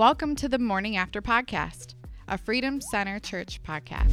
Welcome to the Morning After Podcast, a Freedom Center Church podcast.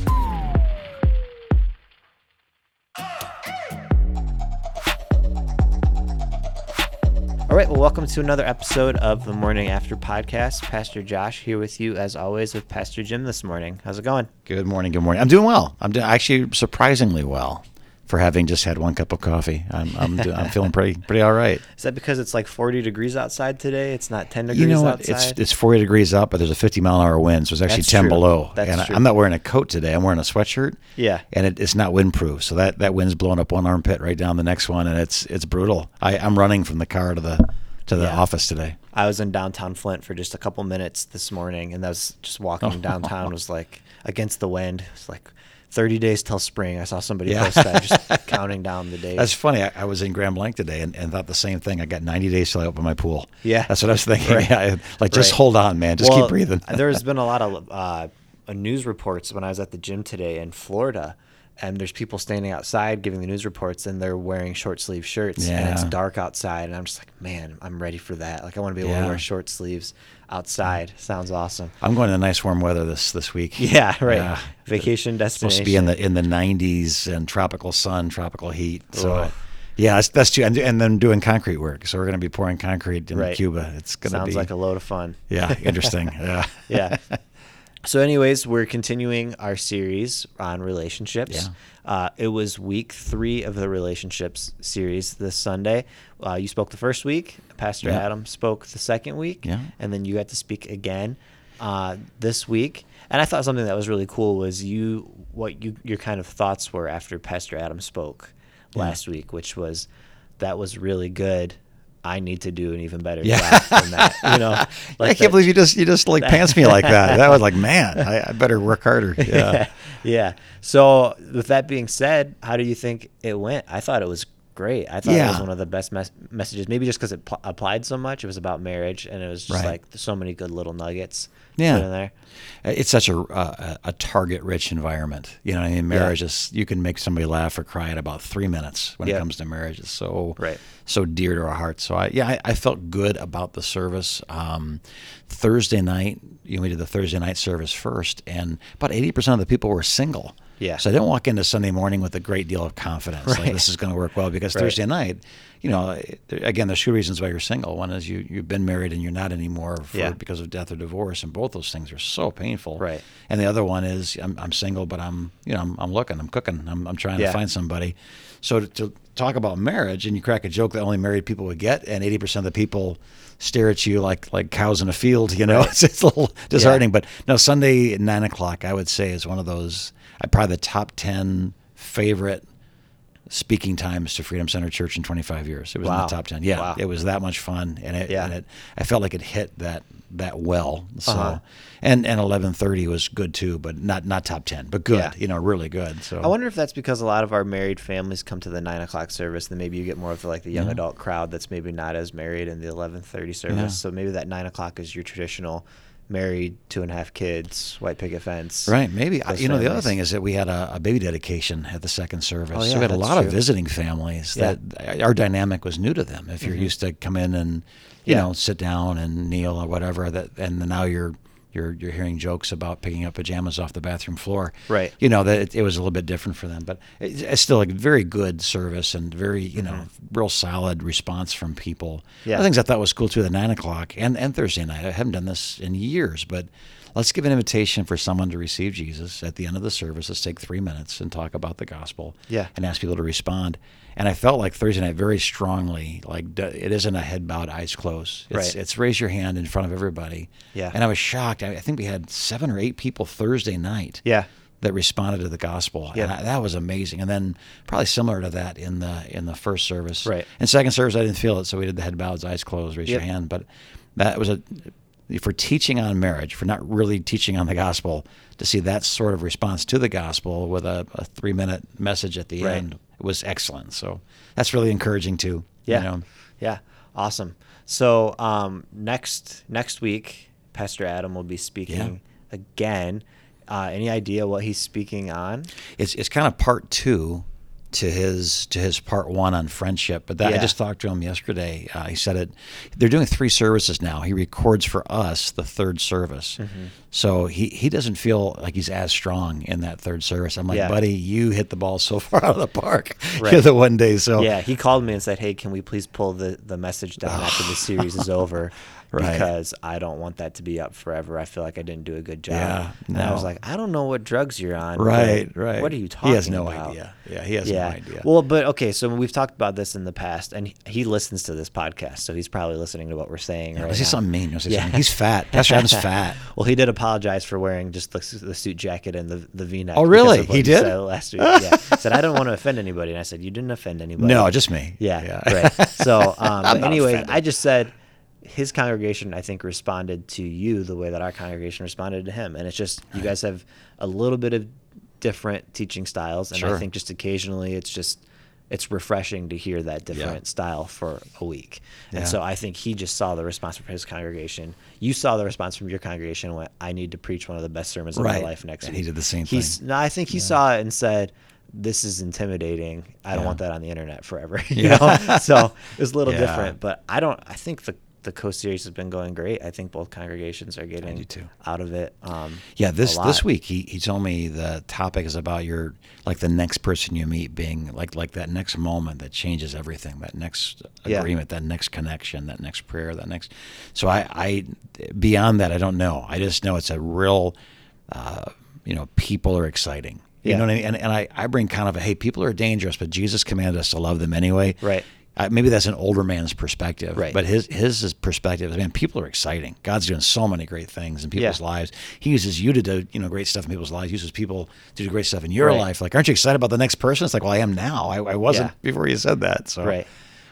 All right, well, welcome to another episode of the Morning After Podcast. Pastor Josh here with you, as always, with Pastor Jim this morning. How's it going? Good morning, good morning. I'm doing well. I'm doing actually surprisingly well for having just had one cup of coffee. I'm feeling pretty all right. Is that because it's like 40 degrees outside today? It's not 10 degrees outside? You know what? It's 40 degrees out, but there's a 50-mile-an-hour wind, so it's actually 10 below. That's true. I'm not wearing a coat today. I'm wearing a sweatshirt. Yeah. And it's not windproof, so that wind's blowing up one armpit right down the next one, and it's brutal. I'm running from the car to the office today. I was in downtown Flint for just a couple minutes this morning, and I was just walking downtown. Was like against the wind. It was like 30 days till spring. I saw somebody post that, just counting down the days. That's funny. I was in Grand Blanc today and thought the same thing. I got 90 days till I open my pool. Yeah. That's what I was thinking. Right. Just hold on, man. Just keep breathing. There's been a lot of news reports when I was at the gym today in Florida, and there's people standing outside giving the news reports, and they're wearing short sleeve shirts, and it's dark outside, and I'm just like, man, I'm ready for that. Like, I want to be able to wear short sleeves outside. Sounds awesome. I'm going to nice warm weather this week. Yeah, right. Vacation destination. It's supposed to be in the 90s and tropical sun, tropical heat. So that's true. And then doing concrete work. So we're going to be pouring concrete in Cuba. It's going to be like a load of fun. Yeah, interesting. Yeah. So anyways, we're continuing our series on relationships. Yeah. It was week 3 of the relationships series this Sunday. You spoke the first week. Pastor Adam spoke the second week. Yeah. And then you got to speak again this week. And I thought something that was really cool was your kind of thoughts were after Pastor Adam spoke last week, which was, that was really good. I need to do an even better job than that. You know, I can't believe you just like pants me like that. That was like, man, I better work harder. Yeah. Yeah. So with that being said, how do you think it went? I thought it was great. I thought it was one of the best messages, maybe just because it applied so much. It was about marriage, and it was just like so many good little nuggets put in there. It's such a target-rich environment. You know, I mean, marriage is, you can make somebody laugh or cry in about 3 minutes when it comes to marriage. It's so dear to our hearts. So I felt good about the service. Thursday night, we did the Thursday night service first, and about 80% of the people were single. Yeah. So I didn't walk into Sunday morning with a great deal of confidence. Like, this is going to work well, because Thursday night, you know, again, there's 2 reasons why you're single. One is you've been married and you're not anymore because of death or divorce, and both those things are so painful. Right. And the other one is I'm single, but I'm looking, I'm cooking, I'm trying to find somebody. So to talk about marriage, and you crack a joke that only married people would get, and 80% of the people stare at you like cows in a field. You know, it's a little disheartening. But no, Sunday at 9:00, I would say, is one of those. Probably the top 10 favorite speaking times to Freedom Center Church in 25 years. It was in the top 10. Yeah, it was that much fun, and I felt like it hit that well. So and 11:30 was good too, but not top 10, but good. You know, really good. So I wonder if that's because a lot of our married families come to the 9:00 service, then maybe you get more of the young adult crowd that's maybe not as married in the 11:30 service. Yeah. So maybe that 9:00 is your traditional. Married, 2.5 kids, white picket fence. Right, maybe. The other thing is that we had a baby dedication at the second service. Oh, yeah, so we had a lot of visiting families that our dynamic was new to them. If you're used to come in and, you know, sit down and kneel or whatever, and now you're hearing jokes about picking up pajamas off the bathroom floor. Right. You know, that it was a little bit different for them. But it's still a very good service and very, you know, real solid response from people. Yeah. The things I thought was cool, too, the 9:00 and Thursday night. I haven't done this in years, but let's give an invitation for someone to receive Jesus at the end of the service. Let's take 3 minutes and talk about the gospel and ask people to respond. And I felt like Thursday night very strongly, like it isn't a head bowed, eyes closed. It's raise your hand in front of everybody. Yeah. And I was shocked. I think we had 7 or 8 people Thursday night that responded to the gospel. Yeah. And that was amazing. And then probably similar to that in the first service. Right. And second service, I didn't feel it. So we did the head bowed, eyes closed, raise your hand. But that was for teaching on marriage, for not really teaching on the gospel, to see that sort of response to the gospel with a 3-minute message at the end. It was excellent. So that's really encouraging too. Yeah. You know? Yeah. Awesome. So next week, Pastor Adam will be speaking again. Any idea what he's speaking on? It's kind of part 2 to his part one on friendship. But that, yeah. I just talked to him yesterday. He said it. They're doing 3 services now. He records for us the 3rd service. Mm-hmm. So he doesn't feel like he's as strong in that 3rd service. I'm like, yeah. buddy, you hit the ball so far out of the park. Right. You're the one day. So yeah, he called me and said, hey, can we please pull the message down after the series is over? Right. Because I don't want that to be up forever. I feel like I didn't do a good job. Yeah, no. And I was like, I don't know what drugs you're on. Right, right. What are you talking about? He has no idea. Yeah, he has no idea. Well, but okay, so we've talked about this in the past, and he listens to this podcast, so he's probably listening to what we're saying right now. Is he something mean? He's fat. Pastor Adam's fat. Well, he did apologize for wearing just the suit jacket and the V-neck. Oh, really? He did? Last week, yeah. He said, I don't want to offend anybody. And I said, you didn't offend anybody. No, just me. Yeah. Right. So but anyway, offended. I just said, his congregation, I think, responded to you the way that our congregation responded to him. And it's just, you guys have a little bit of different teaching styles. And sure. I think just occasionally it's refreshing to hear that different style for a week. Yeah. And so I think he just saw the response from his congregation. You saw the response from your congregation and went, I need to preach one of the best sermons of my life next week. And he did the same thing. No, I think he saw it and said, this is intimidating. I don't want that on the internet forever. you know? So it's a little different. But I think the co-series has been going great. I think both congregations are getting out of it. This week he told me the topic is about your, like, the next person you meet being like that next moment that changes everything, that next agreement, that next connection, that next prayer, that next. So I beyond that, I don't know. I just know it's a real, people are exciting. You know what I mean? And I bring kind of a, hey, people are dangerous, but Jesus commanded us to love them anyway. Right. Maybe that's an older man's perspective, right. But his perspective is, man, people are exciting. God's doing so many great things in people's lives. He uses you to do great stuff in people's lives. He uses people to do great stuff in your life. Like, aren't you excited about the next person? It's like, well, I am now. I wasn't before you said that. So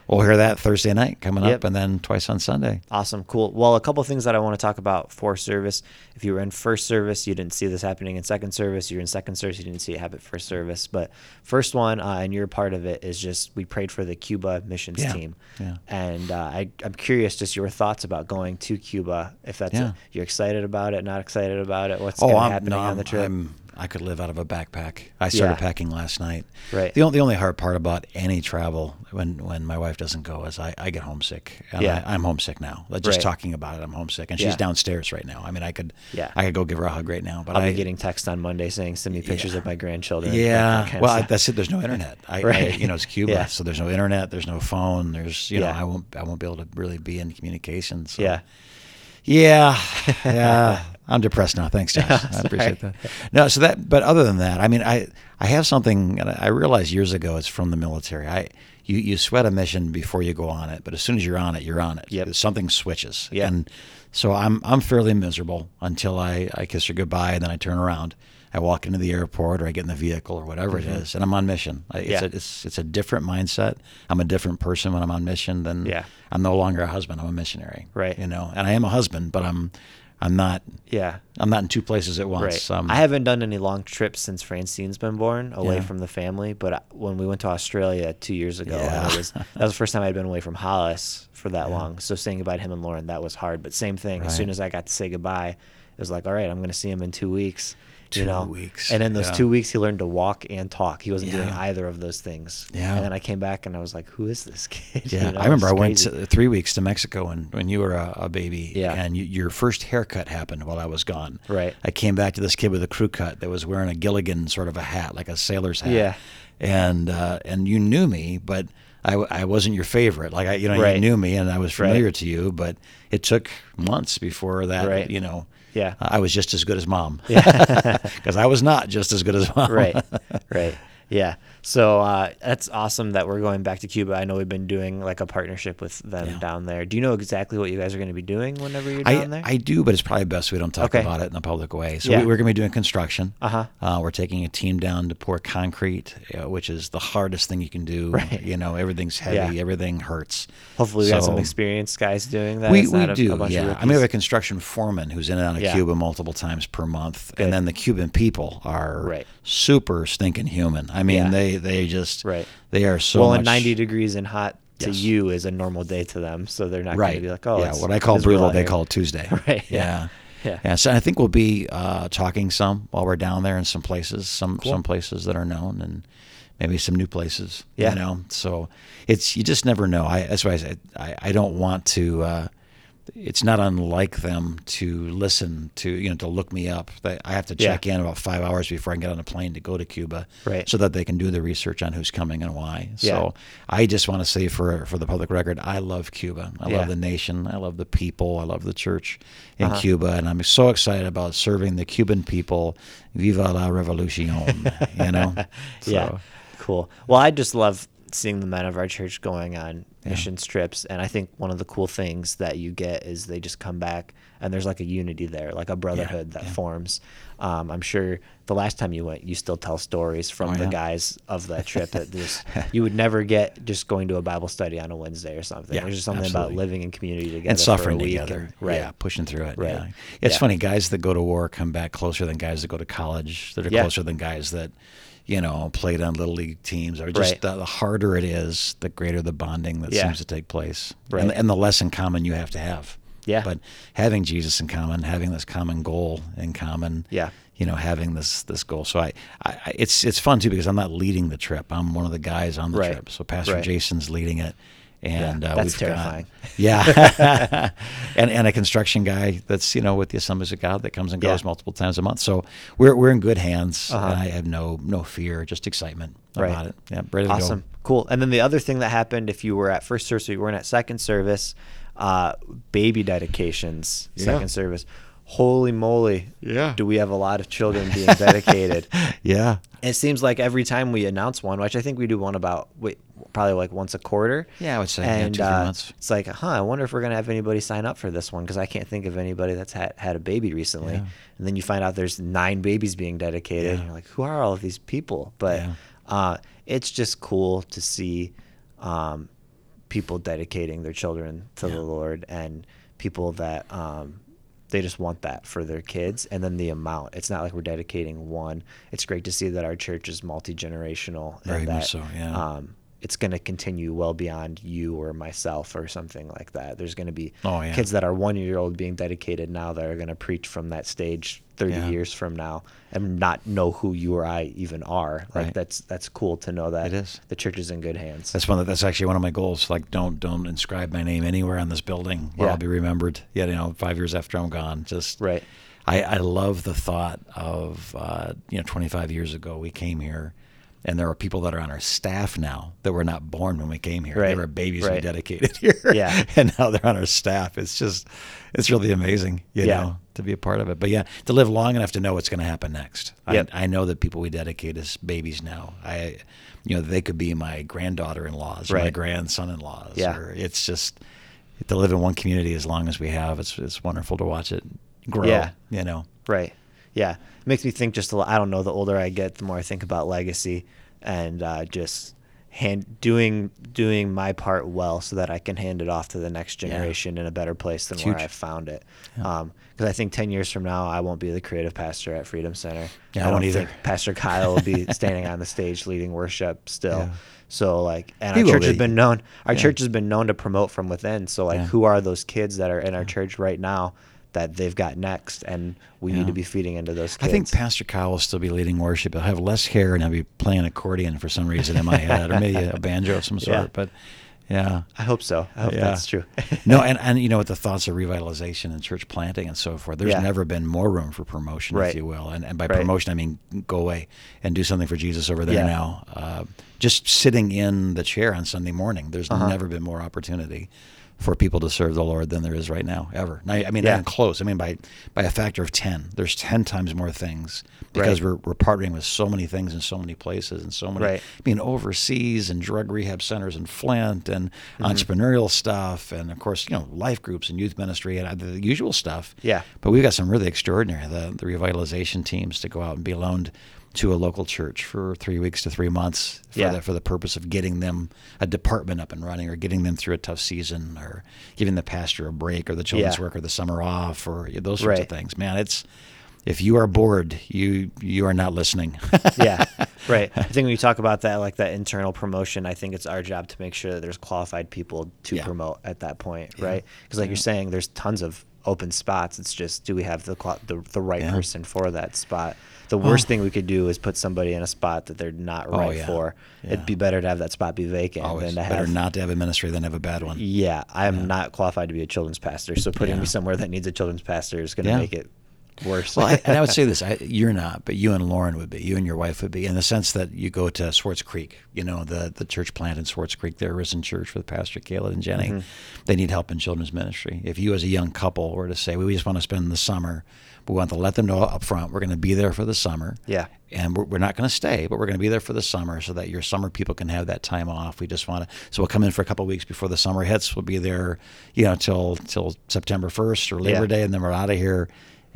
we'll hear that Thursday night coming up, and then twice on Sunday. Awesome, cool. Well, a couple of things that I want to talk about for service. If you were in first service, you didn't see this happening in second service. You're in second service, you didn't see it happen first service. But first one, and you're a part of it, is just we prayed for the Cuba missions team. Yeah. And I'm curious just your thoughts about going to Cuba. If that's you're excited about it, not excited about it, what's happening on the trip? I could live out of a backpack. I started packing last night. Right. The only hard part about any travel when my wife doesn't go is I get homesick. And I'm homesick now. Like, just talking about it, I'm homesick. And she's downstairs right now. I mean, I could go give her a hug right now. But I'll be getting text on Monday saying, send me pictures of my grandchildren. Yeah. Well, that's it. There's no internet. It's Cuba. Yeah. So there's no internet. There's no phone. There's, I won't be able to really be in communication. So. Yeah. I'm depressed now. Thanks, Josh. I appreciate that. No, so that, but other than that, I mean, I have something, and I realized years ago it's from the military. You sweat a mission before you go on it, but as soon as you're on it, you're on it. Yep. Something switches. Yep. And so I'm fairly miserable until I kiss her goodbye, and then I turn around. I walk into the airport, or I get in the vehicle, or whatever it is, and I'm on mission. It's a different mindset. I'm a different person when I'm on mission than I'm no longer a husband. I'm a missionary, right? And I am a husband, but I'm not. Yeah, I'm not in 2 places at once. Right. I haven't done any long trips since Francine's been born, away from the family. But when we went to Australia 2 years ago, that was the first time I'd been away from Hollis for that long. So saying goodbye to him and Lauren, that was hard. But same thing. Right. As soon as I got to say goodbye, it was like, all right, I'm going to see him in 2 weeks. 2 weeks. And in those 2 weeks, he learned to walk and talk. He wasn't doing either of those things. Yeah. And then I came back and I was like, who is this kid? Yeah. I remember I went 3 weeks to Mexico when you were a baby. Yeah. And your first haircut happened while I was gone. Right. I came back to this kid with a crew cut that was wearing a Gilligan sort of a hat, like a sailor's hat. Yeah. And you knew me, but I wasn't your favorite. Like, you knew me and I was familiar to you, but it took months before that, Yeah, I was just as good as mom. Yeah, because I was not just as good as mom. Right. Yeah. So that's awesome that we're going back to Cuba. I know we've been doing like a partnership with them down there. Do you know exactly what you guys are going to be doing whenever you're down there? I do, but it's probably best we don't talk about it in a public way. So we're going to be doing construction. Uh-huh. We're taking a team down to pour concrete, which is the hardest thing you can do. Right. Everything's heavy. Yeah. Everything hurts. Hopefully we got some experienced guys doing that. We do, I mean, we have a construction foreman who's in and out of Cuba multiple times per month. Good. And then the Cuban people are super stinking human. I mean, they just, they are so much. Well, and 90 degrees and hot to you is a normal day to them. So they're not going to be like, what I call brutal, they call Tuesday. Right. Yeah. So I think we'll be talking some while we're down there in some places that are known, and maybe some new places. Yeah. You know, so it's, you just never know. That's why I said I don't want to. It's not unlike them to listen to, you know, to look me up. I have to check in about 5 hours before I can get on a plane to go to Cuba, right, so that they can do the research on who's coming and why. Yeah. So I just want to say for the public record, I love Cuba. I love the nation. I love the people. I love the church in Cuba. And I'm so excited about serving the Cuban people. Viva la revolucion, you know? So. Yeah, cool. Well, I just love seeing the men of our church going on mission trips, and I think one of the cool things that you get is they just come back and there's like a unity there, like a brotherhood that forms. I'm sure the last time you went, you still tell stories from the guys of that trip that just, you would never get just going to a Bible study on a Wednesday or something. There's just something about living in community together and suffering together, right? Yeah, pushing through it. Right. Yeah. It's funny, guys that go to war come back closer than guys that go to college, that are closer than guys that, you know, played on little league teams, or just the harder it is, the greater the bonding that seems to take place, and the less in common you have to have. Yeah. But having Jesus in common, having this common goal in common, you know, having this goal. So I it's fun too, because I'm not leading the trip. I'm one of the guys on the trip. So Pastor Jason's leading it. And that's terrifying. And a construction guy that's, you know, with the Assemblies of God that comes and goes multiple times a month. So we're in good hands. And I have no fear, just excitement about it. Yeah, ready to go. Cool. And then the other thing that happened, if you were at first service or you weren't at second service, baby dedications, second service. Holy moly, do we have a lot of children being dedicated. It seems like every time we announce one, which I think we do one about probably like once a quarter. I would say, and 2 months. It's like, I wonder if we're going to have anybody sign up for this one, because I can't think of anybody that's had a baby recently. And then you find out there's 9 babies being dedicated. And you're like, who are all of these people? But it's just cool to see people dedicating their children to the Lord, and people that... they just want that for their kids. And then the amount, it's not like we're dedicating one. It's great to see that our church is multi-generational, and very that much so, it's going to continue well beyond you or myself or something like that. There's going to be kids that are 1-year-old being dedicated now that are going to preach from that stage 30 years from now and not know who you or I even are. Like that's cool to know that it is. The church is in good hands. That's actually one of my goals. Like don't inscribe my name anywhere on this building where I'll be remembered. Yeah, you know, 5 years after I'm gone. Just I love the thought of 25 years ago we came here. And there are people that are on our staff now that were not born when we came here. Right. They were babies we dedicated here. Yeah. And now they're on our staff. It's just, it's really amazing, you know, to be a part of it. But yeah, to live long enough to know what's going to happen next. Yep. I know that people we dedicate as babies now, they could be my granddaughter-in-laws or my grandson-in-laws. Yeah. Or it's just, to live in one community as long as we have, it's wonderful to watch it grow, you know. Right. Yeah, it makes me think just a lot. I don't know, the older I get, the more I think about legacy and just doing my part well so that I can hand it off to the next generation in a better place than where I found it. Because I think 10 years from now, I won't be the creative pastor at Freedom Center. Yeah, I won't either. Pastor Kyle will be standing on the stage leading worship still. Yeah. So like, and our church has been known. Our church has been known to promote from within. So like, who are those kids that are in our church right now that they've got next, and we need to be feeding into those kids. I think Pastor Kyle will still be leading worship. He'll have less hair, and he'll be playing accordion for some reason in my head, or maybe a banjo of some sort. Yeah. But I hope so. I hope that's true. No, and you know, with the thoughts of revitalization and church planting and so forth, there's never been more room for promotion, if you will. And by promotion, I mean go away and do something for Jesus over there now. Just sitting in the chair on Sunday morning, there's never been more opportunity for people to serve the Lord than there is right now, ever. Now, I mean, not close. I mean, by a factor of 10, there's 10 times more things, because we're partnering with so many things in so many places, and so many, I mean, overseas and drug rehab centers in Flint, and entrepreneurial stuff, and of course, you know, life groups and youth ministry and the usual stuff. Yeah. But we've got some really extraordinary, the revitalization teams to go out and be loaned to a local church for 3 weeks to 3 months for the purpose of getting them a department up and running, or getting them through a tough season, or giving the pastor a break, or the children's work, or the summer off, or those sorts of things. Man, it's, if you are bored, you are not listening. I think when you talk about that, like that internal promotion, I think it's our job to make sure that there's qualified people to promote at that point, right? Because like you're saying, there's tons of open spots. It's just, do we have the right person for that spot? The worst thing we could do is put somebody in a spot that they're not right for. Yeah. It'd be better to have that spot be vacant. Always. Better not to have a ministry than have a bad one. Yeah. I am not qualified to be a children's pastor. So putting me somewhere that needs a children's pastor is going to make it worse. Well, and I would say this, you're not, but you and Lauren would be, you and your wife would be, in the sense that you go to Swartz Creek, you know, the church plant in Swartz Creek, their Risen Church with Pastor Caleb and Jenny. Mm-hmm. They need help in children's ministry. If you as a young couple were to say, we just want to spend the summer, we want to let them know up front, we're going to be there for the summer. Yeah. And we're not going to stay, but we're going to be there for the summer so that your summer people can have that time off. We just want to, so we'll come in for a couple of weeks before the summer hits. We'll be there, you know, till September 1st or Labor Day, and then we're out of here.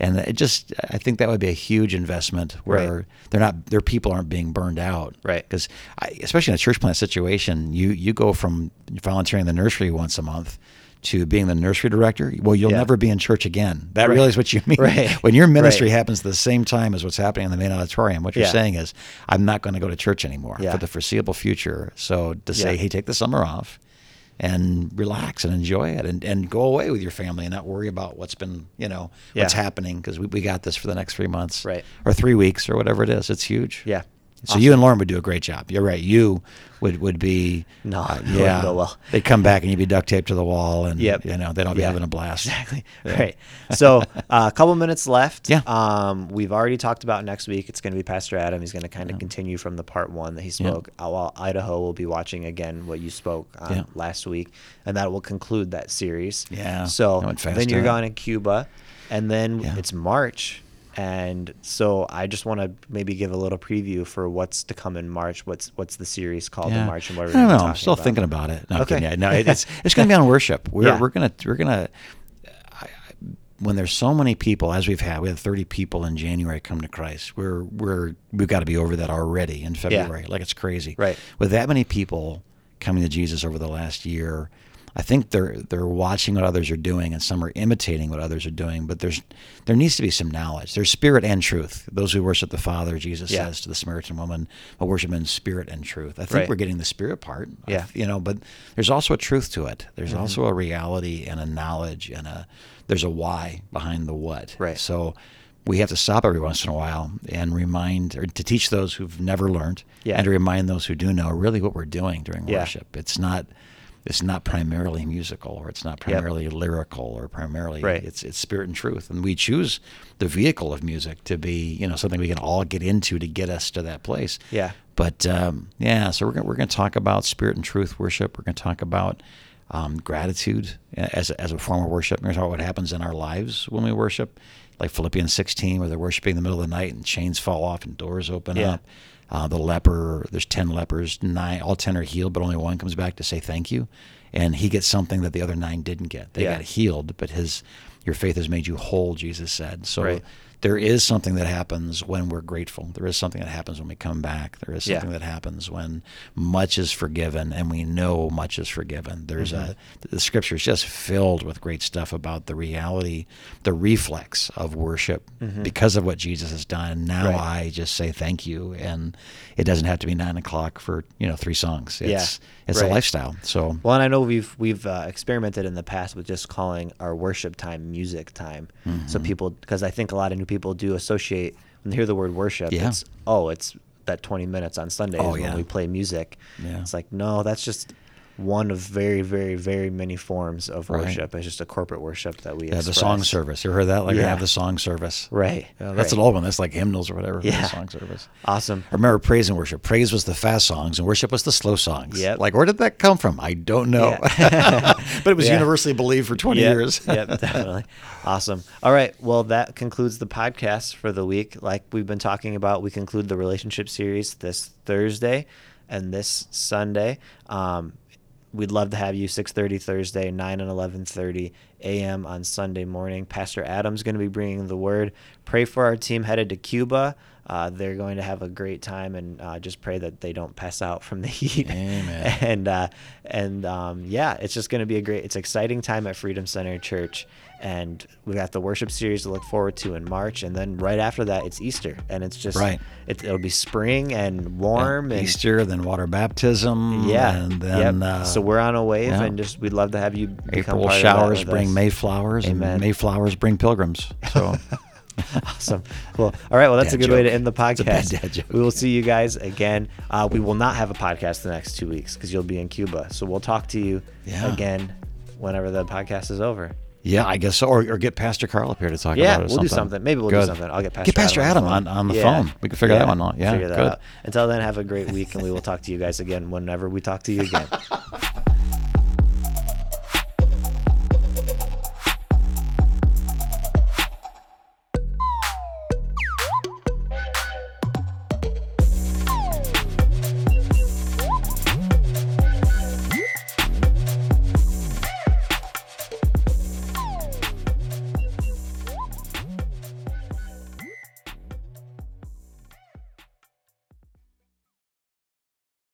And it just, I think that would be a huge investment where their people aren't being burned out. Right. Because especially in a church plant situation, you go from volunteering in the nursery once a month to being the nursery director. Well, you'll never be in church again. That really is what you mean. Right. When your ministry happens at the same time as what's happening in the main auditorium, what you're saying is, I'm not going to go to church anymore for the foreseeable future. So to say, hey, take the summer off and relax and enjoy it and go away with your family and not worry about what's been, you know, what's happening, because we got this for the next 3 months or 3 weeks or whatever it is. It's huge. Yeah. So awesome. You and Lauren would do a great job. You're right. You would be, wouldn't go well. They'd come back and you'd be duct taped to the wall and, you know, they'd all be having a blast. Exactly. Yeah. Right. So a couple minutes left. Yeah. We've already talked about next week. It's going to be Pastor Adam. He's going to kind of continue from the part one that he spoke. While Idaho will be watching again what you spoke last week, and that will conclude that series. Yeah. So then you're gone in Cuba, and then it's March. And so I just want to maybe give a little preview for what's to come in March. What's the series called in March? And what we're going to talk about. I'm still thinking about it. No, okay. No, it's going to be on worship. We're gonna. When there's so many people, as we had 30 people in January come to Christ. We've got to be over that already in February. Like, it's crazy. Right. With that many people coming to Jesus over the last year, I think they're watching what others are doing, and some are imitating what others are doing, but there needs to be some knowledge. There's spirit and truth. Those who worship the Father, Jesus says to the Samaritan woman, I worship in spirit and truth. I think we're getting the spirit part, but there's also a truth to it. There's also a reality and a knowledge, and there's a why behind the what. Right. So we have to stop every once in a while and to teach those who've never learned and to remind those who do know really what we're doing during worship. It's not primarily musical, or it's not primarily lyrical, or primarily it's spirit and truth. And we choose the vehicle of music to be, you know, something we can all get into to get us to that place. Yeah. But so we're going to talk about spirit and truth worship. We're going to talk about gratitude as a form of worship. We're going to talk about what happens in our lives when we worship, like Philippians 16, where they're worshiping in the middle of the night and chains fall off and doors open up. The leper, there's 10 lepers, 9, all 10 are healed, but only one comes back to say thank you. And he gets something that the other 9 didn't get. They got healed, but your faith has made you whole, Jesus said. So there is something that happens when we're grateful. There is something that happens when we come back. There is something that happens when much is forgiven, and we know much is forgiven. There's the scripture is just filled with great stuff about the reality, the reflex of worship because of what Jesus has done. Now I just say thank you, and it doesn't have to be 9 o'clock for 3 songs. It's a lifestyle. So and I know we've experimented in the past with just calling our worship time music time. So people, because I think a lot of new people do associate when they hear the word worship, it's that 20 minutes on Sundays when we play music. It's like, no, that's just one of very, very, very many forms of worship. It's just a corporate worship that we have. The song service. You heard that? Like, we have the song service. Right. That's an old one. That's like hymnals or whatever. Yeah. The song service. Awesome. I remember praise and worship. Praise was the fast songs and worship was the slow songs. Yeah. Like, where did that come from? I don't know. Yeah. But it was universally believed for 20 years. Definitely. Awesome. All right. Well, that concludes the podcast for the week. Like we've been talking about, we conclude the relationship series this Thursday and this Sunday. We'd love to have you 6:30 Thursday, 9 and 11:30 a.m. on Sunday morning. Pastor Adam's going to be bringing the word. Pray for our team headed to Cuba. They're going to have a great time, and just pray that they don't pass out from the heat. Amen. And it's just going to be it's exciting time at Freedom Center Church. And we got the worship series to look forward to in March, and then right after that it's Easter, and it's just right. It'll be spring and warm, and Easter, then water baptism, and then so we're on a wave, and just we'd love to have you become April part showers of that bring us. Mayflowers, Amen. And Mayflowers bring pilgrims. So awesome. Cool. All right. Well, that's a good way to end the podcast. We will see you guys again. We will not have a podcast the next 2 weeks because you'll be in Cuba. So we'll talk to you again whenever the podcast is over. Yeah, I guess so. Or get Pastor Carl up here to talk about it or something. Yeah, we'll do something. Maybe we'll do something. I'll get Pastor Adam on the phone. We can figure that one out. Yeah, figure that out. Until then, have a great week, and we will talk to you guys again whenever we talk to you again.